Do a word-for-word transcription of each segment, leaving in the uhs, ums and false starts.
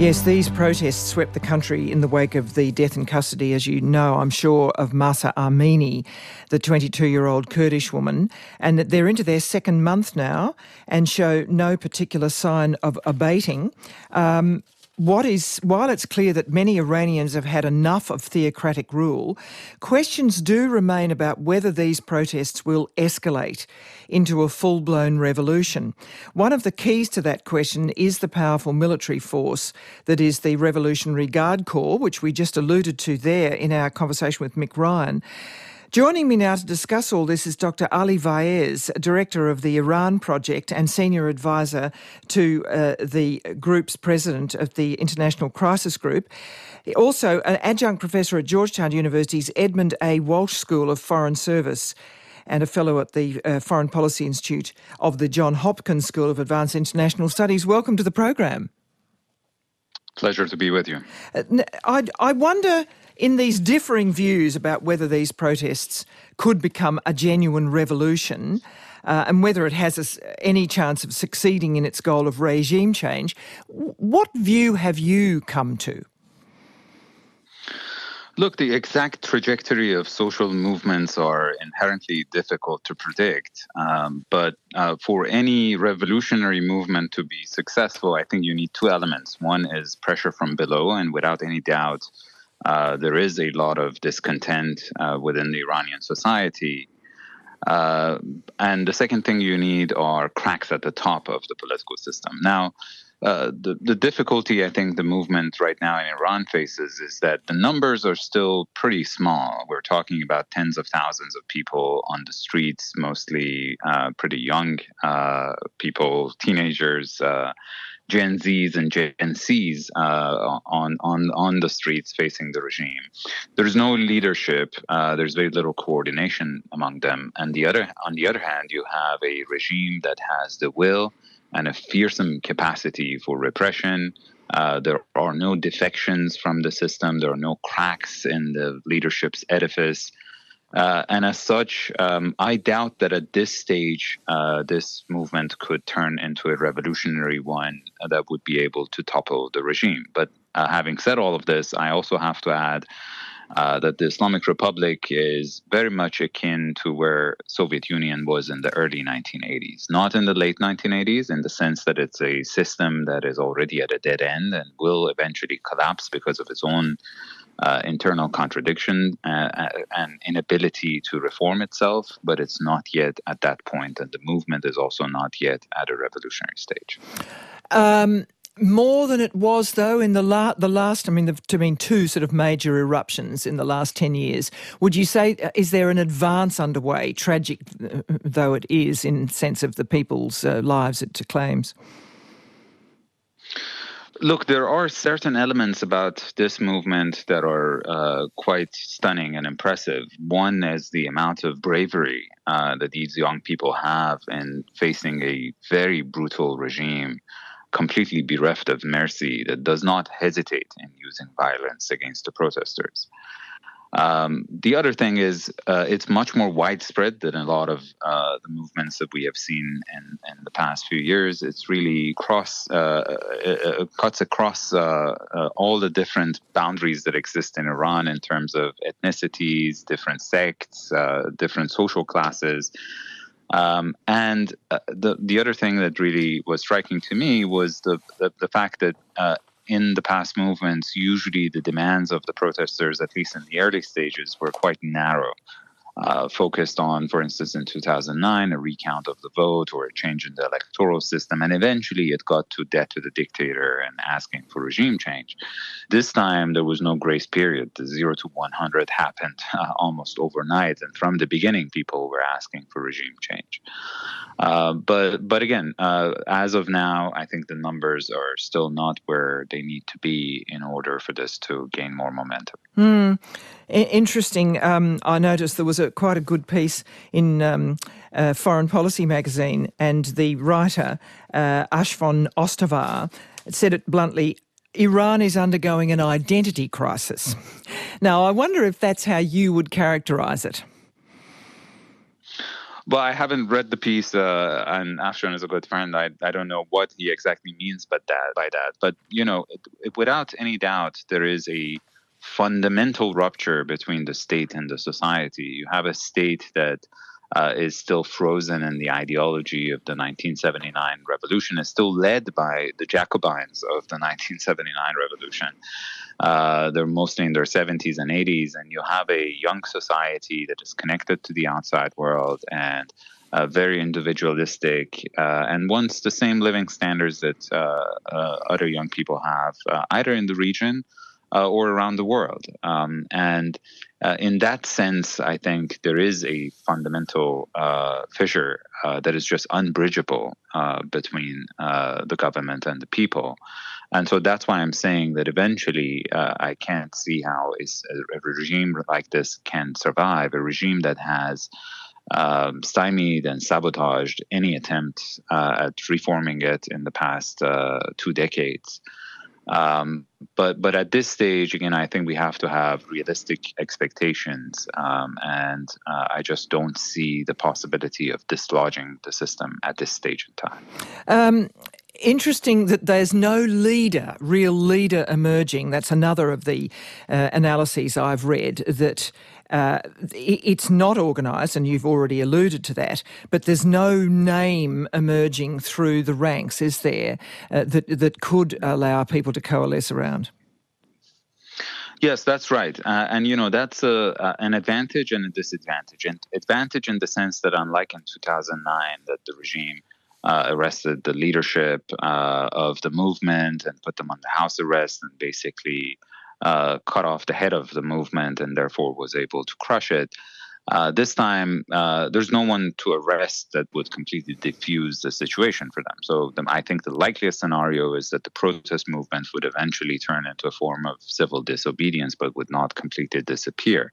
Yes, these protests swept the country in the wake of the death in custody, as you know, I'm sure, of Mahsa Amini, the twenty-two-year-old Kurdish woman, and that they're into their second month now and show no particular sign of abating. Um, What is, while it's clear that many Iranians have had enough of theocratic rule, questions do remain about whether these protests will escalate into a full-blown revolution. One of the keys to that question is the powerful military force that is the Revolutionary Guard Corps, which we just alluded to there in our conversation with Mick Ryan. Joining me now to discuss all this is Doctor Ali Vaez, Director of the Iran Project and Senior Advisor to uh, the group's President of the International Crisis Group. Also, an Adjunct Professor at Georgetown University's Edmund A. Walsh School of Foreign Service and a Fellow at the uh, Foreign Policy Institute of the John Hopkins School of Advanced International Studies. Welcome to the program. Pleasure to be with you. Uh, I, I wonder, in these differing views about whether these protests could become a genuine revolution uh, and whether it has a, any chance of succeeding in its goal of regime change, what view have you come to? Look, the exact trajectory of social movements are inherently difficult to predict. Um, but uh, for any revolutionary movement to be successful, I think you need two elements. One is pressure from below, and without any doubt, Uh, there is a lot of discontent uh, within the Iranian society. Uh, and the second thing you need are cracks at the top of the political system. Now, uh, the, the difficulty I think the movement right now in Iran faces is that the numbers are still pretty small. We're talking about tens of thousands of people on the streets, mostly uh, pretty young uh, people, teenagers, uh Gen Zs and Gen Cs uh, on, on, on the streets facing the regime. There's no leadership. Uh, there's very little coordination among them. And the other, on the other hand, you have a regime that has the will and a fearsome capacity for repression. Uh, there are no defections from the system. There are no cracks in the leadership's edifice. Uh, and as such, um, I doubt that at this stage, uh, this movement could turn into a revolutionary one that would be able to topple the regime. But uh, having said all of this, I also have to add uh, that the Islamic Republic is very much akin to where Soviet Union was in the early nineteen eighties, not in the late nineteen eighties, in the sense that it's a system that is already at a dead end and will eventually collapse because of its own Uh, internal contradiction uh, and inability to reform itself, but it's not yet at that point, and the movement is also not yet at a revolutionary stage. Um, more than it was, though, in the, la- the last, I mean, the, I mean, two sort of major eruptions in the last ten years. Would you say, is there an advance underway, tragic though it is, in sense of the people's uh, lives it claims? Look, there are certain elements about this movement that are uh, quite stunning and impressive. One is the amount of bravery uh, that these young people have in facing a very brutal regime, completely bereft of mercy, that does not hesitate in using violence against the protesters. Um, the other thing is uh, it's much more widespread than a lot of uh, the movements that we have seen in, in the past few years. It's really cross, uh, it, it cuts across uh, uh, all the different boundaries that exist in Iran in terms of ethnicities, different sects, uh, different social classes. Um, and uh, the, the other thing that really was striking to me was the, the, the fact that uh, in the past movements, usually the demands of the protesters, at least in the early stages, were quite narrow, uh, focused on, for instance, in two thousand nine, a recount of the vote or a change in the electoral system. And eventually it got to death to the dictator and asking for regime change. This time, there was no grace period. The zero to one hundred happened uh, almost overnight. And from the beginning, people were asking for regime change. Uh, but but again, uh, as of now, I think the numbers are still not where they need to be in order for this to gain more momentum. Mm. I- interesting. Um, I noticed there was a, quite a good piece in um, uh, Foreign Policy magazine, and the writer, uh, Ashvan Ostavar, said it bluntly, Iran is undergoing an identity crisis. Now, I wonder if that's how you would characterise it. Well, I haven't read the piece, uh, and Ashvan is a good friend. I, I don't know what he exactly means by that. By that. But, you know, it, it, without any doubt, there is a fundamental rupture between the state and the society. You have a state that uh, is still frozen in the ideology of the nineteen seventy-nine revolution, is still led by the Jacobins of the nineteen seventy-nine revolution. Uh, they're mostly in their seventies and eighties, and you have a young society that is connected to the outside world and uh, very individualistic uh, and wants the same living standards that uh, uh, other young people have, uh, either in the region Uh, or around the world. Um, and uh, in that sense, I think there is a fundamental uh, fissure uh, that is just unbridgeable uh, between uh, the government and the people. And so that's why I'm saying that eventually uh, I can't see how a, a regime like this can survive, a regime that has Um, stymied and sabotaged any attempt uh, at reforming it in the past uh, two decades. Um, but but at this stage, again, I think we have to have realistic expectations, um, and uh, I just don't see the possibility of dislodging the system at this stage in time. Um, interesting that there's no leader, real leader emerging. That's another of the uh, analyses I've read, that uh, it's not organised, and you've already alluded to that, but there's no name emerging through the ranks, is there, uh, that, that could allow people to coalesce around? Yes, that's right. Uh, and, you know, that's a, uh, an advantage and a disadvantage. An advantage in the sense that, unlike in two thousand nine, that the regime uh, arrested the leadership uh, of the movement and put them under house arrest and basically uh, cut off the head of the movement and therefore was able to crush it. Uh, this time, uh, there's no one to arrest that would completely defuse the situation for them. So the, I think the likeliest scenario is that the protest movement would eventually turn into a form of civil disobedience, but would not completely disappear.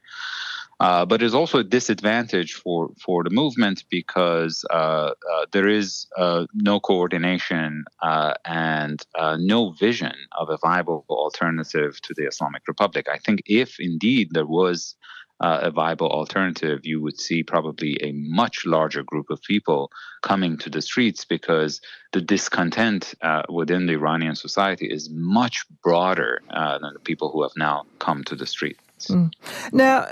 Uh, but it's also a disadvantage for, for the movement because uh, uh, there is uh, no coordination uh, and uh, no vision of a viable alternative to the Islamic Republic. I think if indeed there was Uh, a viable alternative, you would see probably a much larger group of people coming to the streets because the discontent uh, within the Iranian society is much broader uh, than the people who have now come to the streets. Mm. Now,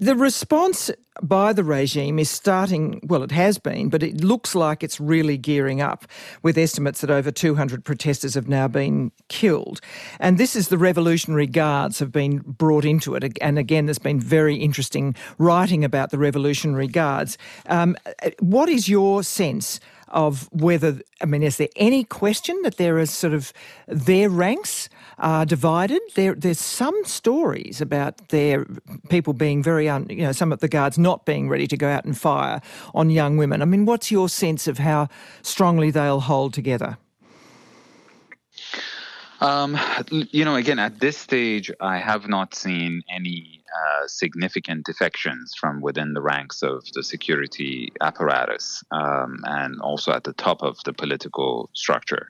the response by the regime is starting, well, it has been, but it looks like it's really gearing up, with estimates that over two hundred protesters have now been killed. And this is the Revolutionary Guards have been brought into it. And again, there's been very interesting writing about the Revolutionary Guards. Um, what is your sense of whether, I mean, is there any question that there is sort of their ranks are divided? There, there's some stories about their people being very, un, you know, some of the guards not being ready to go out and fire on young women. I mean, what's your sense of how strongly they'll hold together? Um, you know, again, at this stage, I have not seen any uh, significant defections from within the ranks of the security apparatus um, and also at the top of the political structure.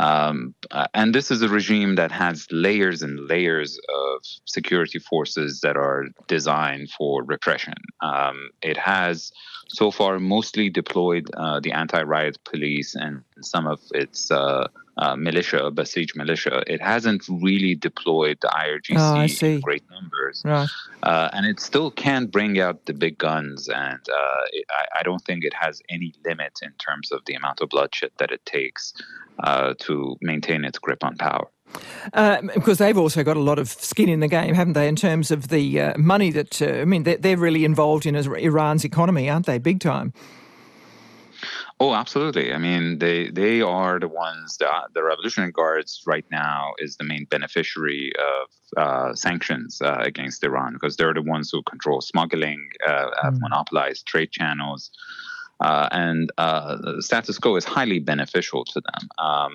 Um, and this is a regime that has layers and layers of security forces that are designed for repression. Um, it has so far mostly deployed uh, the anti-riot police and some of its uh, uh, militia, Basij militia. It hasn't really deployed the I R G C oh, in great numbers. Right. Uh, and it still can't bring out the big guns. And uh, it, I, I don't think it has any limit in terms of the amount of bloodshed that it takes Uh, to maintain its grip on power. Um, because they've also got a lot of skin in the game, haven't they, in terms of the uh, money that, uh, I mean, they're, they're really involved in Iran's economy, aren't they, big time? Oh, absolutely. I mean, they they are the ones, that, the Revolutionary Guards right now is the main beneficiary of uh, sanctions uh, against Iran, because they're the ones who control smuggling, uh, have mm. monopolized trade channels. Uh, and uh, the status quo is highly beneficial to them. Um,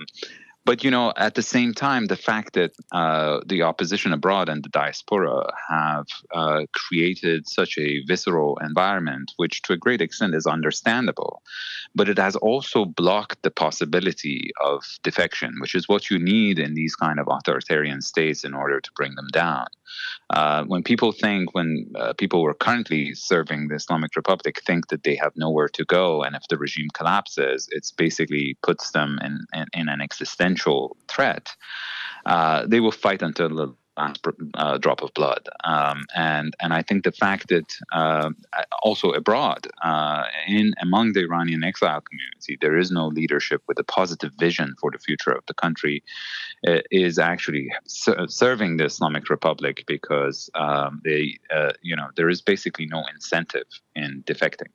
but, you know, at the same time, the fact that uh, the opposition abroad and the diaspora have uh, created such a visceral environment, which to a great extent is understandable, but it has also blocked the possibility of defection, which is what you need in these kind of authoritarian states in order to bring them down. Uh, when people think, when uh, people who are currently serving the Islamic Republic think that they have nowhere to go, and if the regime collapses, it's basically puts them in, in, in an existential threat, uh, they will fight until the last uh, drop of blood. Um, and, and I think the fact that uh, also abroad, uh, in among the Iranian exile community, there is no leadership with a positive vision for the future of the country uh, is actually ser- serving the Islamic Republic, because um, they, uh, you know, there is basically no incentive in defecting.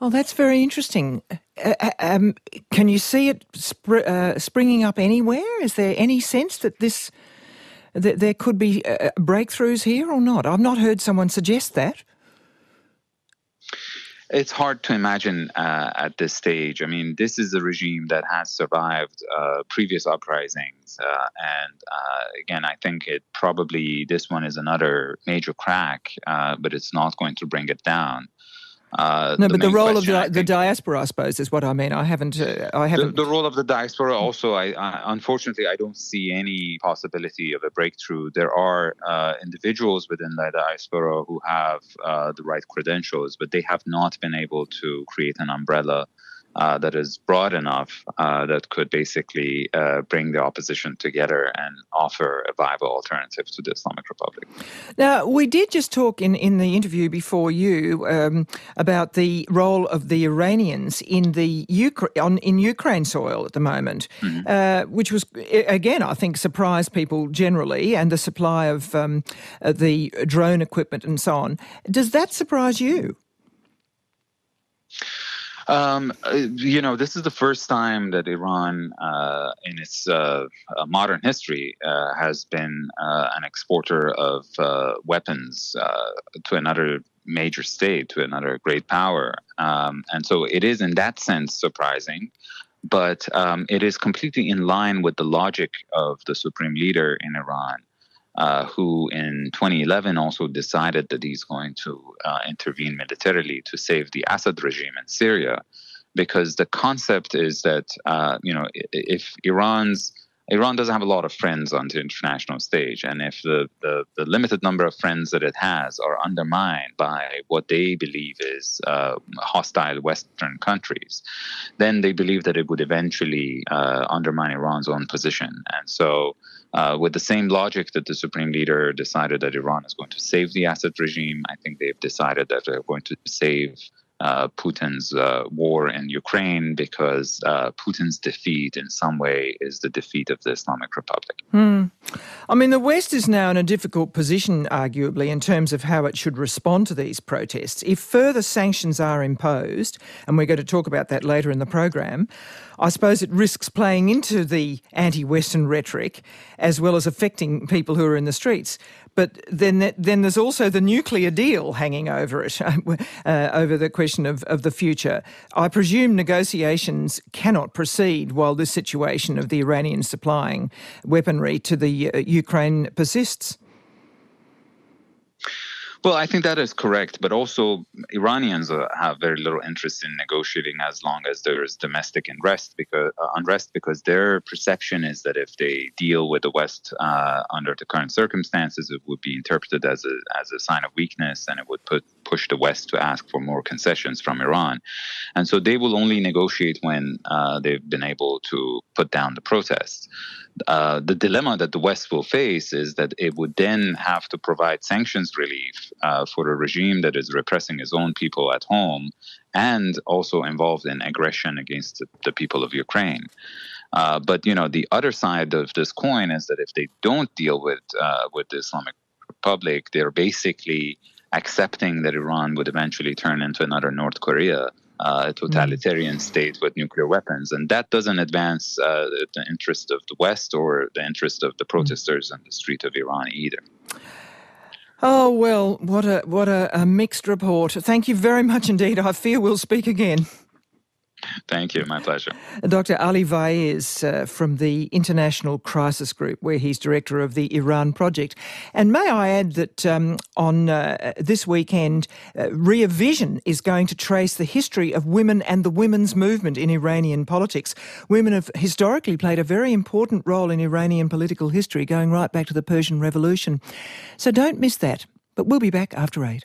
Oh, that's very interesting. Uh, um, can you see it sp- uh, springing up anywhere? Is there any sense that this... that there could be uh, breakthroughs here or not? I've not heard someone suggest that. It's hard to imagine uh, at this stage. I mean, this is a regime that has survived uh, previous uprisings. Uh, and uh, again, I think it probably, this one is another major crack, uh, but it's not going to bring it down. Uh, no, the but the role question, of the, the diaspora, I suppose, is what I mean. I haven't, uh, I haven't. The, the role of the diaspora also. I, I unfortunately, I don't see any possibility of a breakthrough. There are uh, individuals within the diaspora who have uh, the right credentials, but they have not been able to create an umbrella uh, that is broad enough uh, that could basically uh, bring the opposition together and offer a viable alternative to the Islamic Republic. Now, we did just talk in, in the interview before you um, about the role of the Iranians in the Ukra- on in Ukraine soil at the moment, mm-hmm. uh, which was, again, I think, surprised people generally, and the supply of um, the drone equipment and so on. Does that surprise you? Um, you know, this is the first time that Iran, uh, in its uh, modern history, uh, has been uh, an exporter of uh, weapons uh, to another major state, to another great power. Um, and so it is, in that sense, surprising. But um, it is completely in line with the logic of the supreme leader in Iran, Uh, who in twenty eleven also decided that he's going to uh, intervene militarily to save the Assad regime in Syria, because the concept is that, uh, you know, if Iran's Iran doesn't have a lot of friends on the international stage, and if the, the, the limited number of friends that it has are undermined by what they believe is uh, hostile Western countries, then they believe that it would eventually uh, undermine Iran's own position. And so uh, with the same logic that the Supreme Leader decided that Iran is going to save the Assad regime, I think they've decided that they're going to save Uh, Putin's uh, war in Ukraine, because uh, Putin's defeat in some way is the defeat of the Islamic Republic. Hmm. I mean, the West is now in a difficult position, arguably, in terms of how it should respond to these protests. If further sanctions are imposed, and we're going to talk about that later in the program, I suppose it risks playing into the anti-Western rhetoric as well as affecting people who are in the streets. But then then there's also the nuclear deal hanging over it, uh, over the question of, of the future. I presume negotiations cannot proceed while this situation of the Iranians supplying weaponry to the uh, Ukraine persists. Well, I think that is correct, but also Iranians uh, have very little interest in negotiating as long as there is domestic unrest, because uh, unrest because their perception is that if they deal with the West uh, under the current circumstances, it would be interpreted as a as a sign of weakness, and it would put push the West to ask for more concessions from Iran. And so they will only negotiate when uh, they've been able to put down the protests. Uh, the dilemma that the West will face is that it would then have to provide sanctions relief Uh, for a regime that is repressing his own people at home and also involved in aggression against the, the people of Ukraine. Uh, but, you know, the other side of this coin is that if they don't deal with uh, with the Islamic Republic, they're basically accepting that Iran would eventually turn into another North Korea, uh, a totalitarian mm-hmm. state with nuclear weapons. And that doesn't advance uh, the interest of the West or the interest of the protesters mm-hmm. on the street of Iran either. Oh, well, what a what a, a mixed report. Thank you very much indeed. I fear we'll speak again. Thank you. My pleasure. Doctor Ali Vaez uh, from the International Crisis Group, where he's director of the Iran Project. And may I add that um, on uh, this weekend, uh, Ria Vision is going to trace the history of women and the women's movement in Iranian politics. Women have historically played a very important role in Iranian political history, going right back to the Persian Revolution. So don't miss that. But we'll be back after eight.